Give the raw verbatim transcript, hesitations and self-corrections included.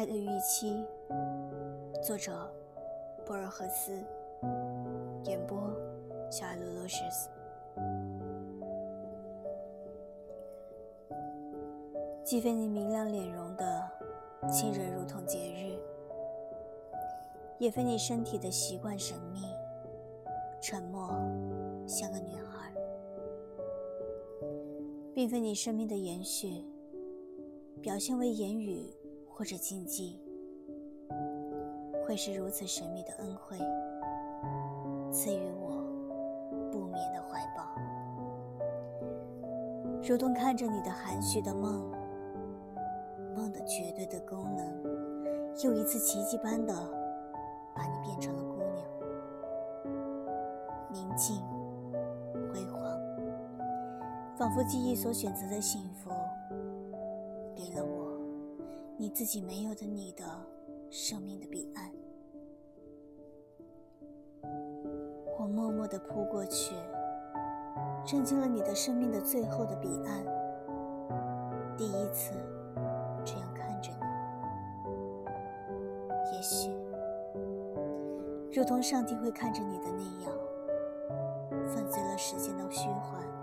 爱的预期》，作者博尔赫斯，演播夏洛洛什斯。季菲尼明亮脸容的亲人如同节日，也菲尼身体的习惯神秘沉默，像个女孩，并非你生命的延续，表现为言语或者禁忌，会是如此神秘的恩惠，赐予我不眠的怀抱，如同看着你的含蓄的梦，梦的绝对的功能，又一次奇迹般的把你变成了姑娘，宁静辉煌，仿佛记忆所选择的幸福，给了我你自己没有的你的生命的彼岸。我默默地扑过去，认清了你的生命的最后的彼岸，第一次这样看着你，也许如同上帝会看着你的那样，粉碎了时间的虚幻，